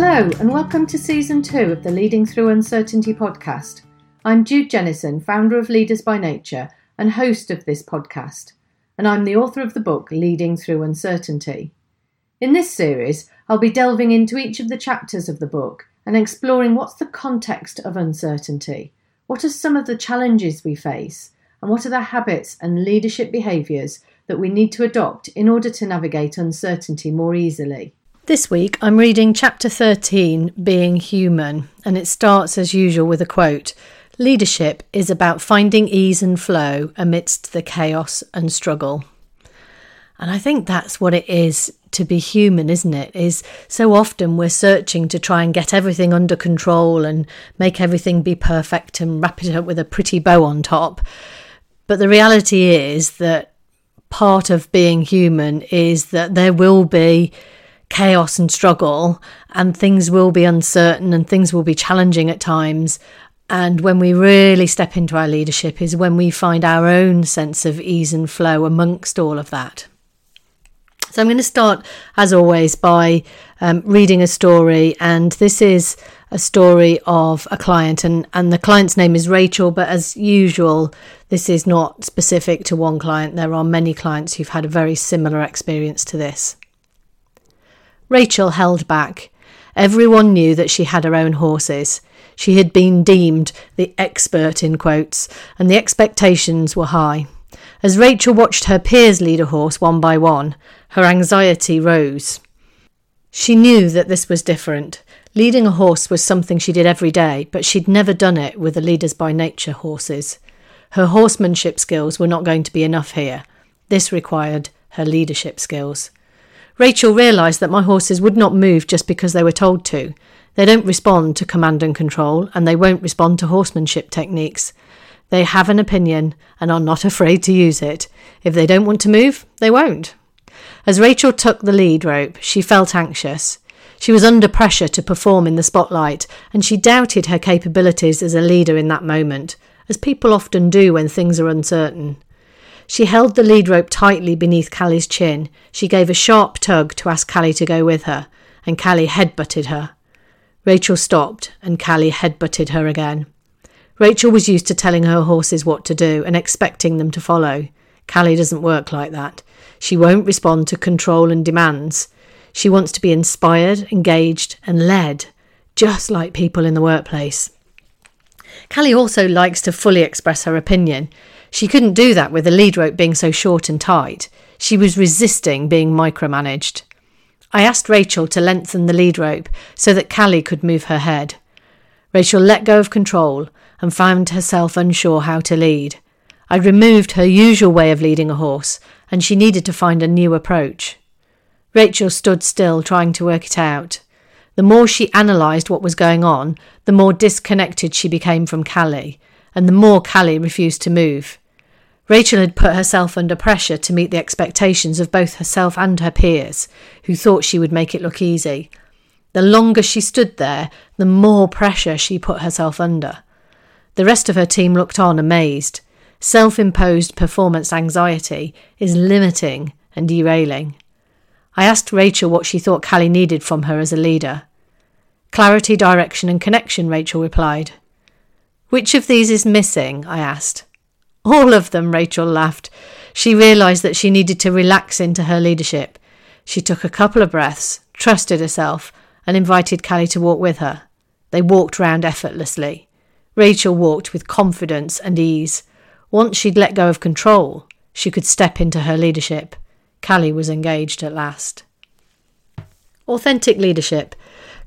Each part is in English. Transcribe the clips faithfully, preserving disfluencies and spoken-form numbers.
Hello and welcome to Season two of the Leading Through Uncertainty podcast. I'm Jude Jennison, founder of Leaders by Nature and host of this podcast, and I'm the author of the book Leading Through Uncertainty. In this series, I'll be delving into each of the chapters of the book and exploring what's the context of uncertainty, what are some of the challenges we face, and what are the habits and leadership behaviours that we need to adopt in order to navigate uncertainty more easily. This week I'm reading chapter thirteen, Being Human, and it starts as usual with a quote. Leadership is about finding ease and flow amidst the chaos and struggle. And I think that's what it is to be human, isn't it? Is so often we're searching to try and get everything under control and make everything be perfect and wrap it up with a pretty bow on top. But the reality is that part of being human is that there will be chaos and struggle, and things will be uncertain and things will be challenging at times. And when we really step into our leadership is when we find our own sense of ease and flow amongst all of that. So I'm going to start, as always, by um, reading a story, and this is a story of a client, and, and the client's name is Rachel, but as usual, this is not specific to one client. There are many clients who've had a very similar experience to this. Rachel held back. Everyone knew that she had her own horses. She had been deemed the expert in quotes, and the expectations were high. As Rachel watched her peers lead a horse one by one, her anxiety rose. She knew that this was different. Leading a horse was something she did every day, but she'd never done it with the Leaders by Nature horses. Her horsemanship skills were not going to be enough here. This required her leadership skills. Rachel realised that my horses would not move just because they were told to. They don't respond to command and control, and they won't respond to horsemanship techniques. They have an opinion and are not afraid to use it. If they don't want to move, they won't. As Rachel took the lead rope, she felt anxious. She was under pressure to perform in the spotlight, and she doubted her capabilities as a leader in that moment, as people often do when things are uncertain. She held the lead rope tightly beneath Callie's chin. She gave a sharp tug to ask Callie to go with her, and Callie headbutted her. Rachel stopped, and Callie headbutted her again. Rachel was used to telling her horses what to do and expecting them to follow. Callie doesn't work like that. She won't respond to control and demands. She wants to be inspired, engaged, and led, just like people in the workplace. Callie also likes to fully express her opinion. She couldn't do that with the lead rope being so short and tight. She was resisting being micromanaged. I asked Rachel to lengthen the lead rope so that Callie could move her head. Rachel let go of control and found herself unsure how to lead. I removed her usual way of leading a horse, and she needed to find a new approach. Rachel stood still, trying to work it out. The more she analysed what was going on, the more disconnected she became from Callie, and the more Callie refused to move. Rachel had put herself under pressure to meet the expectations of both herself and her peers, who thought she would make it look easy. The longer she stood there, the more pressure she put herself under. The rest of her team looked on, amazed. Self-imposed performance anxiety is limiting and derailing. I asked Rachel what she thought Callie needed from her as a leader. Clarity, direction and connection, Rachel replied. Which of these is missing? I asked. All of them, Rachel laughed. She realised that she needed to relax into her leadership. She took a couple of breaths, trusted herself, and invited Callie to walk with her. They walked round effortlessly. Rachel walked with confidence and ease. Once she'd let go of control, she could step into her leadership. Callie was engaged at last. Authentic leadership.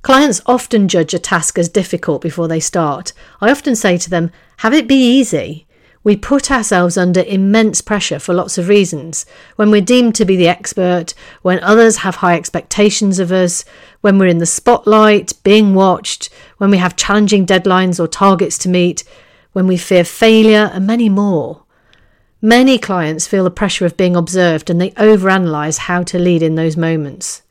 Clients often judge a task as difficult before they start. I often say to them, have it be easy. We put ourselves under immense pressure for lots of reasons. When we're deemed to be the expert, when others have high expectations of us, when we're in the spotlight, being watched, when we have challenging deadlines or targets to meet, when we fear failure, and many more. Many clients feel the pressure of being observed, and they overanalyse how to lead in those moments.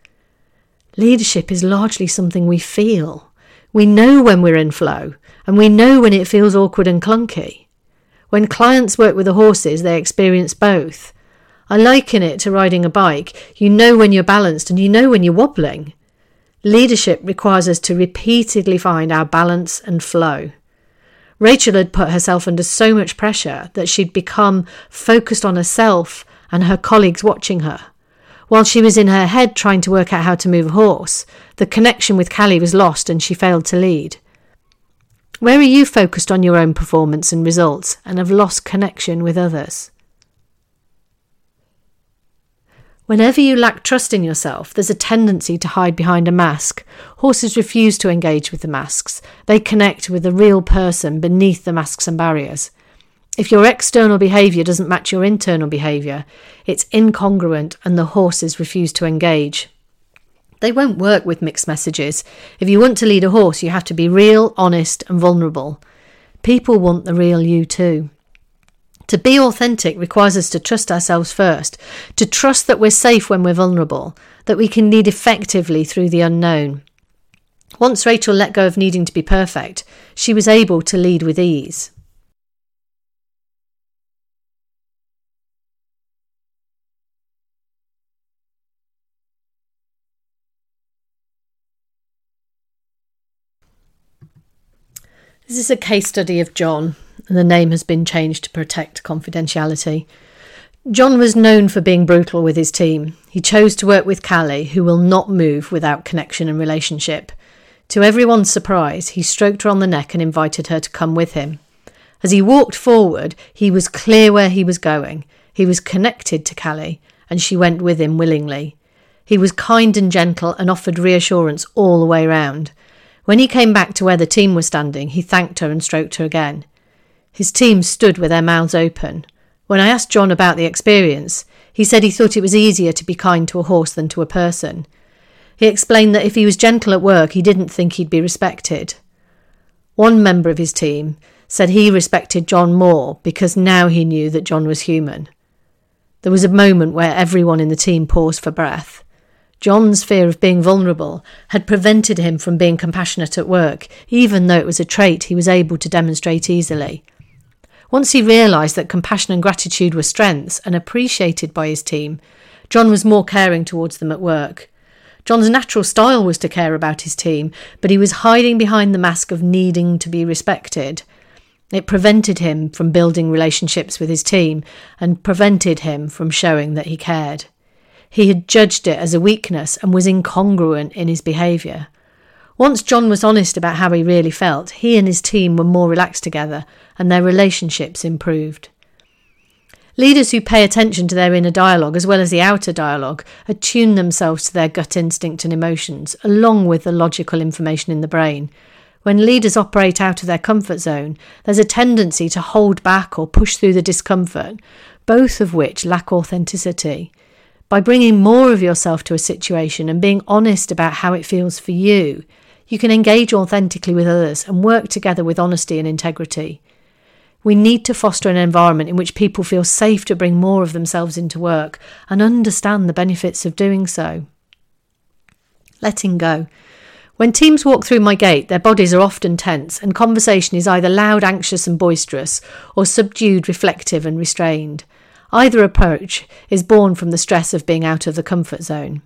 Leadership is largely something we feel. We know when we're in flow, and we know when it feels awkward and clunky. When clients work with the horses, they experience both. I liken it to riding a bike. You know when you're balanced and you know when you're wobbling. Leadership requires us to repeatedly find our balance and flow. Rachel had put herself under so much pressure that she'd become focused on herself and her colleagues watching her. While she was in her head trying to work out how to move a horse, the connection with Callie was lost and she failed to lead. Where are you focused on your own performance and results and have lost connection with others? Whenever you lack trust in yourself, there's a tendency to hide behind a mask. Horses refuse to engage with the masks. They connect with the real person beneath the masks and barriers. If your external behaviour doesn't match your internal behaviour, it's incongruent and the horses refuse to engage. They won't work with mixed messages. If you want to lead a horse, you have to be real, honest and vulnerable. People want the real you too. To be authentic requires us to trust ourselves first, to trust that we're safe when we're vulnerable, that we can lead effectively through the unknown. Once Rachel let go of needing to be perfect, she was able to lead with ease. This is a case study of John. And the name has been changed to protect confidentiality. John was known for being brutal with his team. He chose to work with Callie, who will not move without connection and relationship. To everyone's surprise, he stroked her on the neck and invited her to come with him. As he walked forward, he was clear where he was going. He was connected to Callie, and she went with him willingly. He was kind and gentle and offered reassurance all the way round. When he came back to where the team was standing, he thanked her and stroked her again. His team stood with their mouths open. When I asked John about the experience, he said he thought it was easier to be kind to a horse than to a person. He explained that if he was gentle at work, he didn't think he'd be respected. One member of his team said he respected John more because now he knew that John was human. There was a moment where everyone in the team paused for breath. John's fear of being vulnerable had prevented him from being compassionate at work, even though it was a trait he was able to demonstrate easily. Once he realised that compassion and gratitude were strengths and appreciated by his team, John was more caring towards them at work. John's natural style was to care about his team, but he was hiding behind the mask of needing to be respected. It prevented him from building relationships with his team and prevented him from showing that he cared. He had judged it as a weakness and was incongruent in his behaviour. Once John was honest about how he really felt, he and his team were more relaxed together and their relationships improved. Leaders who pay attention to their inner dialogue as well as the outer dialogue attune themselves to their gut instinct and emotions, along with the logical information in the brain. When leaders operate out of their comfort zone, there's a tendency to hold back or push through the discomfort, both of which lack authenticity. By bringing more of yourself to a situation and being honest about how it feels for you, you can engage authentically with others and work together with honesty and integrity. We need to foster an environment in which people feel safe to bring more of themselves into work and understand the benefits of doing so. Letting go. When teams walk through my gate, their bodies are often tense and conversation is either loud, anxious and boisterous or subdued, reflective and restrained. Either approach is born from the stress of being out of the comfort zone.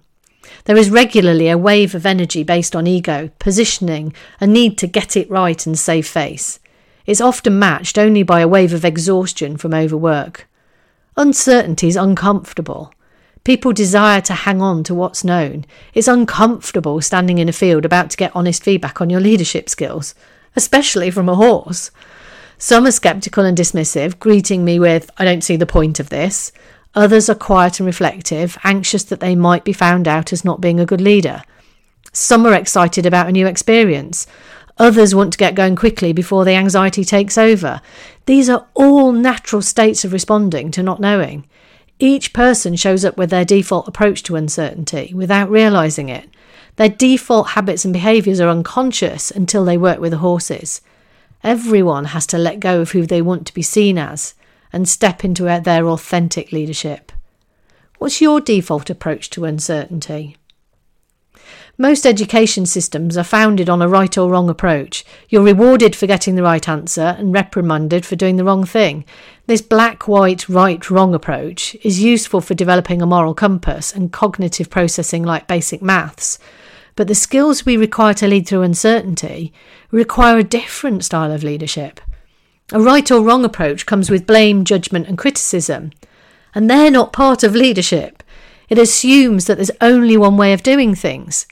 There is regularly a wave of energy based on ego, positioning, a need to get it right and save face. It's often matched only by a wave of exhaustion from overwork. Uncertainty is uncomfortable. People desire to hang on to what's known. It's uncomfortable standing in a field about to get honest feedback on your leadership skills, especially from a horse. Some are sceptical and dismissive, greeting me with, I don't see the point of this. Others are quiet and reflective, anxious that they might be found out as not being a good leader. Some are excited about a new experience. Others want to get going quickly before the anxiety takes over. These are all natural states of responding to not knowing. Each person shows up with their default approach to uncertainty without realising it. Their default habits and behaviours are unconscious until they work with the horses. Everyone has to let go of who they want to be seen as and step into their authentic leadership. What's your default approach to uncertainty? Most education systems are founded on a right or wrong approach. You're rewarded for getting the right answer and reprimanded for doing the wrong thing. This black-white right-wrong approach is useful for developing a moral compass and cognitive processing like basic maths, But the skills we require to lead through uncertainty require a different style of leadership. A right or wrong approach comes with blame, judgment, and criticism, and they're not part of leadership. It assumes that there's only one way of doing things.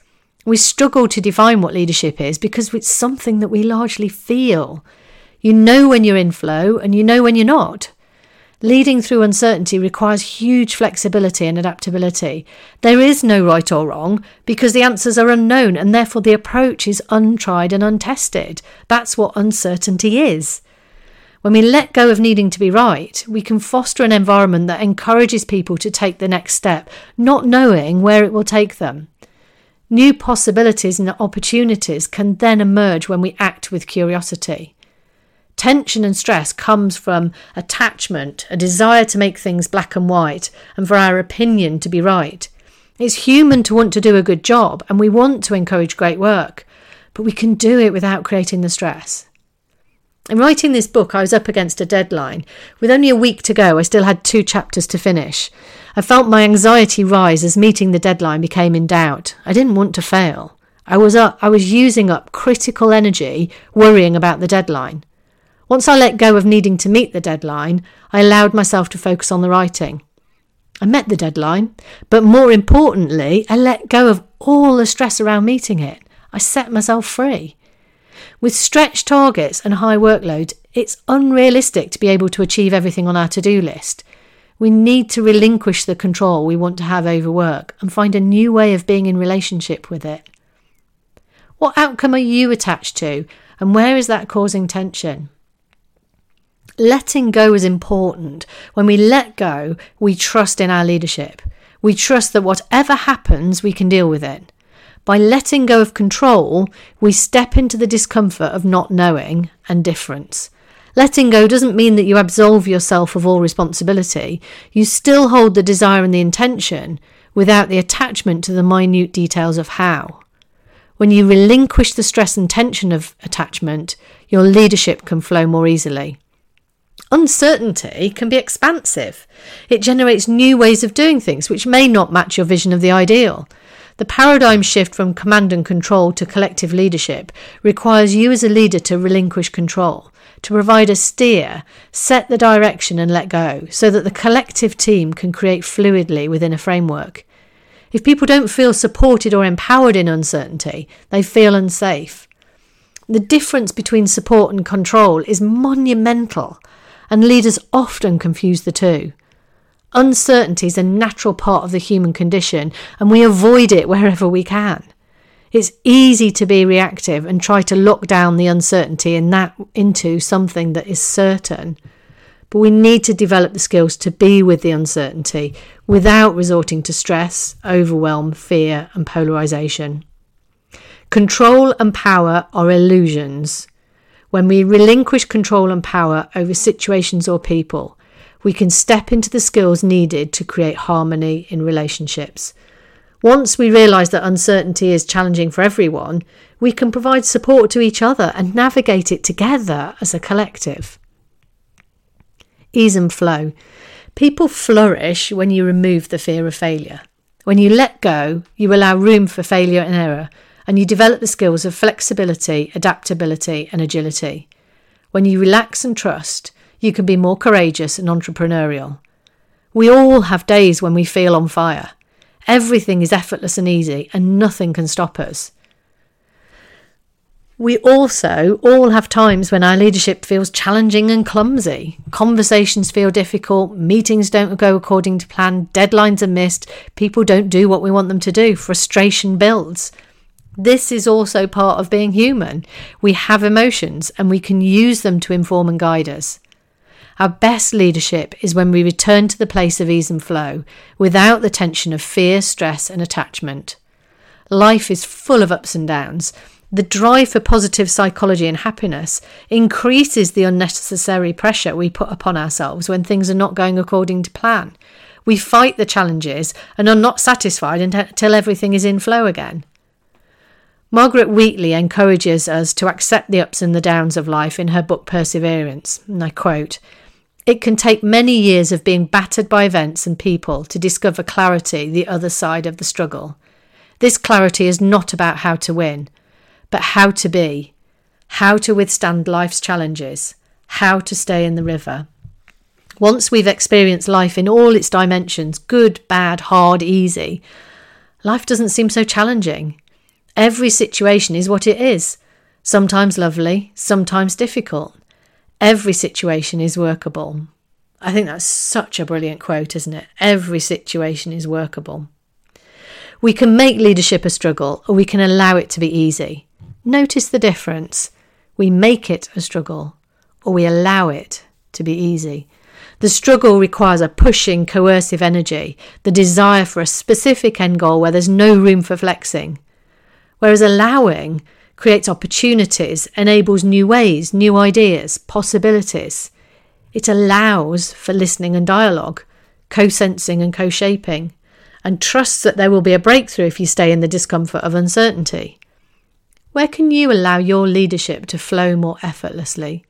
We struggle to define what leadership is because it's something that we largely feel. You know when you're in flow and you know when you're not. Leading through uncertainty requires huge flexibility and adaptability. There is no right or wrong because the answers are unknown and therefore the approach is untried and untested. That's what uncertainty is. When we let go of needing to be right, we can foster an environment that encourages people to take the next step, not knowing where it will take them. New possibilities and opportunities can then emerge when we act with curiosity. Tension and stress comes from attachment, a desire to make things black and white, and for our opinion to be right. It's human to want to do a good job, and we want to encourage great work, but we can do it without creating the stress. In writing this book, I was up against a deadline. With only a week to go, I still had two chapters to finish. I felt my anxiety rise as meeting the deadline became in doubt. I didn't want to fail. I was up, I was using up critical energy worrying about the deadline. Once I let go of needing to meet the deadline, I allowed myself to focus on the writing. I met the deadline, but more importantly, I let go of all the stress around meeting it. I set myself free. With stretched targets and high workload, it's unrealistic to be able to achieve everything on our to-do list. We need to relinquish the control we want to have over work and find a new way of being in relationship with it. What outcome are you attached to, and where is that causing tension? Letting go is important. When we let go, we trust in our leadership. We trust that whatever happens, we can deal with it. By letting go of control, we step into the discomfort of not knowing and difference. Letting go doesn't mean that you absolve yourself of all responsibility. You still hold the desire and the intention without the attachment to the minute details of how. When you relinquish the stress and tension of attachment, your leadership can flow more easily. Uncertainty can be expansive. It generates new ways of doing things which may not match your vision of the ideal. The paradigm shift from command and control to collective leadership requires you as a leader to relinquish control, to provide a steer, set the direction and let go, so that the collective team can create fluidly within a framework. If people don't feel supported or empowered in uncertainty, they feel unsafe. The difference between support and control is monumental, and leaders often confuse the two. Uncertainty is a natural part of the human condition, and we avoid it wherever we can. It's easy to be reactive and try to lock down the uncertainty in that into something that is certain. But we need to develop the skills to be with the uncertainty without resorting to stress, overwhelm, fear, and polarisation. Control and power are illusions. When we relinquish control and power over situations or people, we can step into the skills needed to create harmony in relationships. Once we realise that uncertainty is challenging for everyone, we can provide support to each other and navigate it together as a collective. Ease and flow. People flourish when you remove the fear of failure. When you let go, you allow room for failure and error, and you develop the skills of flexibility, adaptability, and agility. When you relax and trust, you can be more courageous and entrepreneurial. We all have days when we feel on fire. Everything is effortless and easy, and nothing can stop us. We also all have times when our leadership feels challenging and clumsy. Conversations feel difficult, meetings don't go according to plan, deadlines are missed, people don't do what we want them to do, frustration builds. This is also part of being human. We have emotions, and we can use them to inform and guide us. Our best leadership is when we return to the place of ease and flow, without the tension of fear, stress, and attachment. Life is full of ups and downs. The drive for positive psychology and happiness increases the unnecessary pressure we put upon ourselves when things are not going according to plan. We fight the challenges and are not satisfied until everything is in flow again. Margaret Wheatley encourages us to accept the ups and the downs of life in her book Perseverance, and I quote, "It can take many years of being battered by events and people to discover clarity the other side of the struggle. This clarity is not about how to win, but how to be, how to withstand life's challenges, how to stay in the river. Once we've experienced life in all its dimensions, good, bad, hard, easy, life doesn't seem so challenging. Every situation is what it is, sometimes lovely, sometimes difficult. Every situation is workable. I think that's such a brilliant quote, isn't it? Every situation is workable. We can make leadership a struggle, or we can allow it to be easy. Notice the difference. We make it a struggle, or we allow it to be easy. The struggle requires a pushing, coercive energy, the desire for a specific end goal where there's no room for flexing. Whereas allowing creates opportunities, enables new ways, new ideas, possibilities. It allows for listening and dialogue, co-sensing and co-shaping, and trusts that there will be a breakthrough if you stay in the discomfort of uncertainty. Where can you allow your leadership to flow more effortlessly?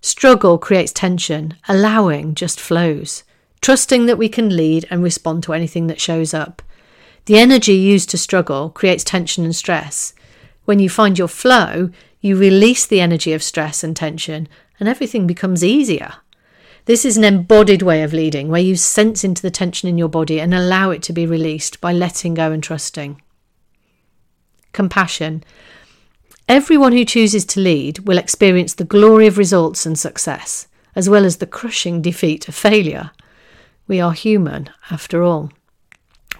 Struggle creates tension. Allowing just flows, trusting that we can lead and respond to anything that shows up. The energy used to struggle creates tension and stress. When you find your flow, you release the energy of stress and tension, and everything becomes easier. This is an embodied way of leading, where you sense into the tension in your body and allow it to be released by letting go and trusting. Compassion. Everyone who chooses to lead will experience the glory of results and success, as well as the crushing defeat of failure. We are human, after all.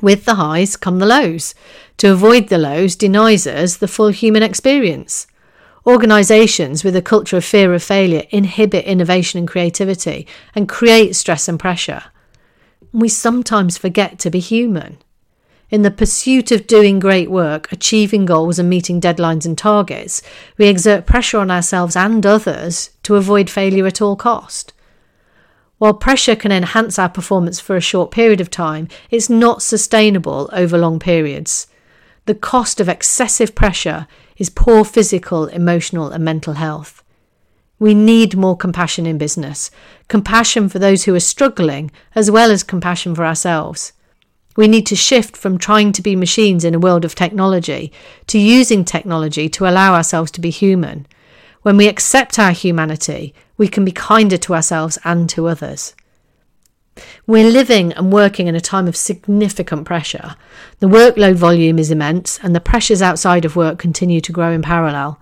With the highs come the lows. To avoid the lows denies us the full human experience. Organisations with a culture of fear of failure inhibit innovation and creativity and create stress and pressure. We sometimes forget to be human. In the pursuit of doing great work, achieving goals and meeting deadlines and targets, we exert pressure on ourselves and others to avoid failure at all cost. While pressure can enhance our performance for a short period of time, it's not sustainable over long periods. The cost of excessive pressure is poor physical, emotional and mental health. We need more compassion in business. Compassion for those who are struggling, as well as compassion for ourselves. We need to shift from trying to be machines in a world of technology to using technology to allow ourselves to be human. When we accept our humanity, we can be kinder to ourselves and to others. We're living and working in a time of significant pressure. The workload volume is immense, and the pressures outside of work continue to grow in parallel.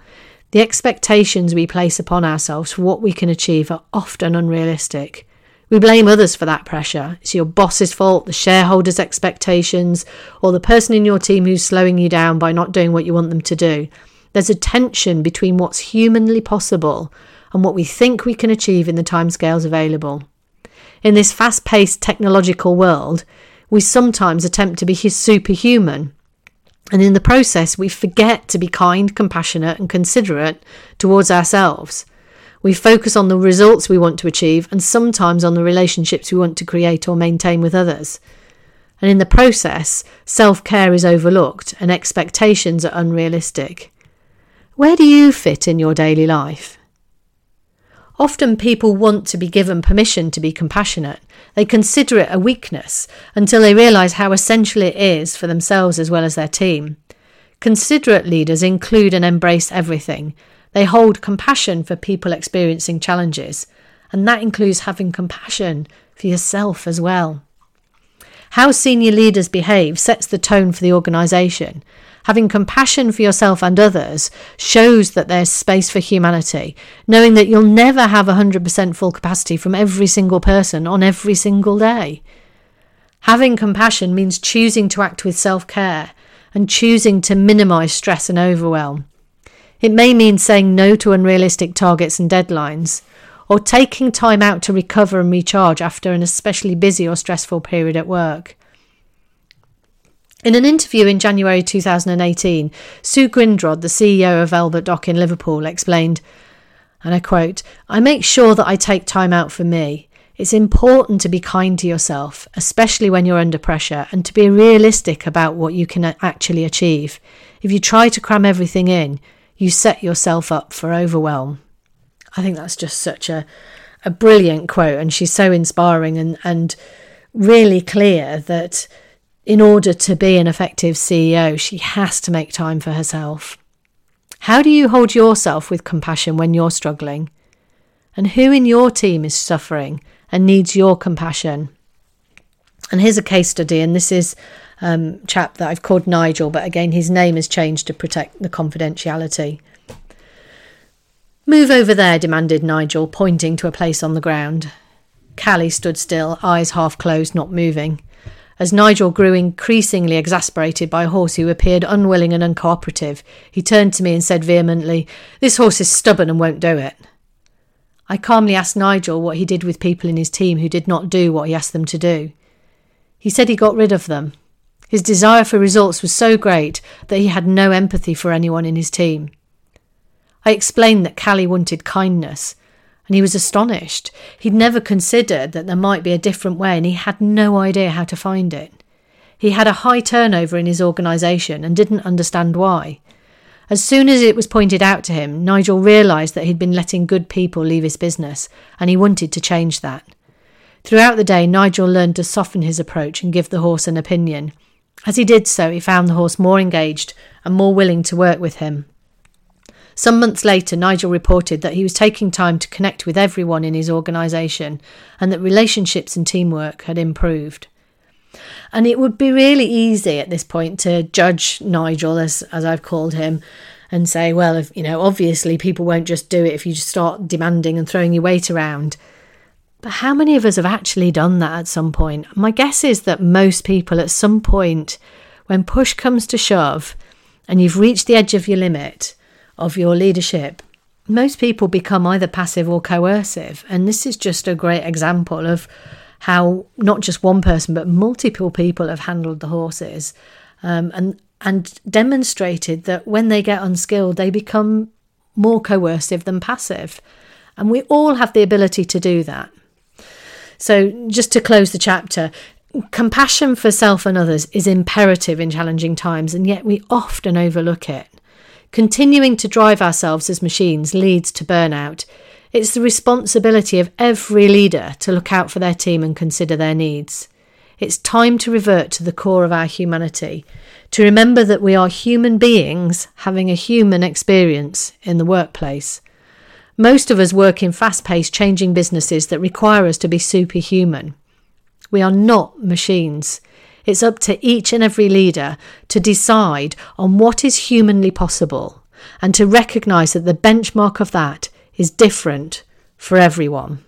The expectations we place upon ourselves for what we can achieve are often unrealistic. We blame others for that pressure. It's your boss's fault, the shareholders' expectations, or the person in your team who's slowing you down by not doing what you want them to do. There's a tension between what's humanly possible and what we think we can achieve in the timescales available. In this fast-paced technological world, we sometimes attempt to be superhuman, and in the process we forget to be kind, compassionate and considerate towards ourselves. We focus on the results we want to achieve and sometimes on the relationships we want to create or maintain with others. And in the process, self-care is overlooked and expectations are unrealistic. Where do you fit in your daily life? Often people want to be given permission to be compassionate. They consider it a weakness until they realise how essential it is for themselves as well as their team. Considerate leaders include and embrace everything. They hold compassion for people experiencing challenges, and that includes having compassion for yourself as well. How senior leaders behave sets the tone for the organisation. Having compassion for yourself and others shows that there's space for humanity, knowing that you'll never have one hundred percent full capacity from every single person on every single day. Having compassion means choosing to act with self-care and choosing to minimise stress and overwhelm. It may mean saying no to unrealistic targets and deadlines, or taking time out to recover and recharge after an especially busy or stressful period at work. In an interview in January two thousand eighteen, Sue Grindrod, the C E O of Albert Dock in Liverpool, explained, and I quote, "I make sure that I take time out for me. It's important to be kind to yourself, especially when you're under pressure, and to be realistic about what you can actually achieve. If you try to cram everything in, you set yourself up for overwhelm." I think that's just such a, a brilliant quote, and she's so inspiring and, and really clear that in order to be an effective C E O, she has to make time for herself. How do you hold yourself with compassion when you're struggling? And who in your team is suffering and needs your compassion? And here's a case study, and this is um, a chap that I've called Nigel, but again, his name has changed to protect the confidentiality. "Move over there," demanded Nigel, pointing to a place on the ground. Callie stood still, eyes half closed, not moving. As Nigel grew increasingly exasperated by a horse who appeared unwilling and uncooperative, he turned to me and said vehemently, "This horse is stubborn and won't do it." I calmly asked Nigel what he did with people in his team who did not do what he asked them to do. He said he got rid of them. His desire for results was so great that he had no empathy for anyone in his team. I explained that Callie wanted kindness, and he was astonished. He'd never considered that there might be a different way, and he had no idea how to find it. He had a high turnover in his organisation and didn't understand why. As soon as it was pointed out to him, Nigel realised that he'd been letting good people leave his business, and he wanted to change that. Throughout the day, Nigel learned to soften his approach and give the horse an opinion. As he did so, he found the horse more engaged and more willing to work with him. Some months later, Nigel reported that he was taking time to connect with everyone in his organisation and that relationships and teamwork had improved. And it would be really easy at this point to judge Nigel, as, as I've called him, and say, well, if, you know, obviously people won't just do it if you just start demanding and throwing your weight around. But how many of us have actually done that at some point? My guess is that most people at some point, when push comes to shove and you've reached the edge of your limit of your leadership, most people become either passive or coercive. And this is just a great example of how not just one person, but multiple people have handled the horses um, and, and demonstrated that when they get unskilled, they become more coercive than passive. And we all have the ability to do that. So just to close the chapter, compassion for self and others is imperative in challenging times, and yet we often overlook it. Continuing to drive ourselves as machines leads to burnout. It's the responsibility of every leader to look out for their team and consider their needs. It's time to revert to the core of our humanity, to remember that we are human beings having a human experience in the workplace. Most of us work in fast-paced, changing businesses that require us to be superhuman. We are not machines. It's up to each and every leader to decide on what is humanly possible and to recognise that the benchmark of that is different for everyone.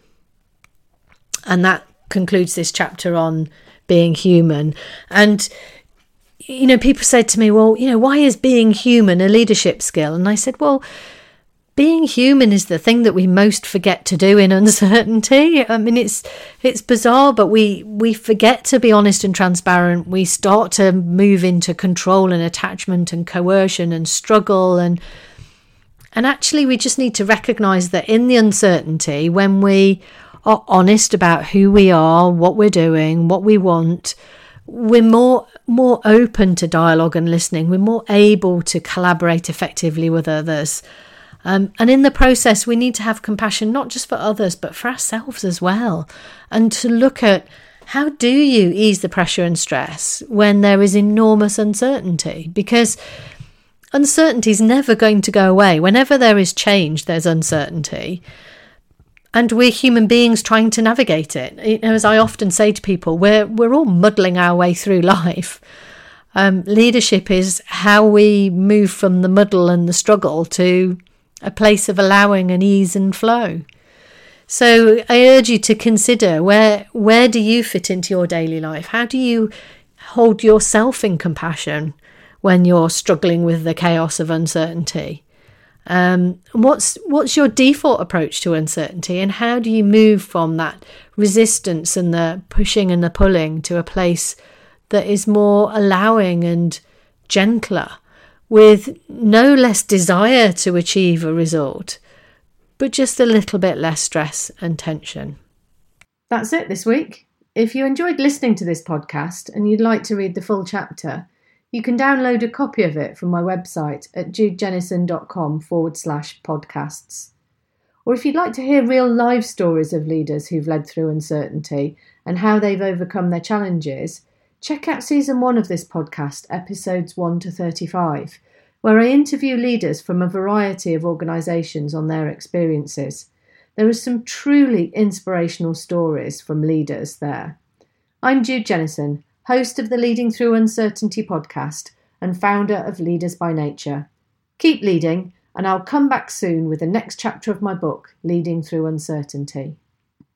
And that concludes this chapter on being human. And, you know, people said to me, well, you know, why is being human a leadership skill? And I said, well, being human is the thing that we most forget to do in uncertainty. I mean, it's it's bizarre, but we, we forget to be honest and transparent. We start to move into control and attachment and coercion and struggle. And, and actually, we just need to recognise that in the uncertainty, when we are honest about who we are, what we're doing, what we want, we're more more open to dialogue and listening. We're more able to collaborate effectively with others. Um, and in the process, we need to have compassion, not just for others, but for ourselves as well. And to look at how do you ease the pressure and stress when there is enormous uncertainty? Because uncertainty is never going to go away. Whenever there is change, there's uncertainty. And we're human beings trying to navigate it. You know, as I often say to people, we're, we're all muddling our way through life. Um, leadership is how we move from the muddle and the struggle to a place of allowing and ease and flow. So I urge you to consider where where do you fit into your daily life? How do you hold yourself in compassion when you're struggling with the chaos of uncertainty? Um, what's what's your default approach to uncertainty, and how do you move from that resistance and the pushing and the pulling to a place that is more allowing and gentler, with no less desire to achieve a result, but just a little bit less stress and tension? That's it this week. If you enjoyed listening to this podcast and you'd like to read the full chapter, you can download a copy of it from my website at judejennison.com forward slash podcasts. Or if you'd like to hear real live stories of leaders who've led through uncertainty and how they've overcome their challenges, check out season one of this podcast, episodes one to thirty-five, where I interview leaders from a variety of organisations on their experiences. There are some truly inspirational stories from leaders there. I'm Jude Jennison, host of the Leading Through Uncertainty podcast and founder of Leaders by Nature. Keep leading, and I'll come back soon with the next chapter of my book, Leading Through Uncertainty.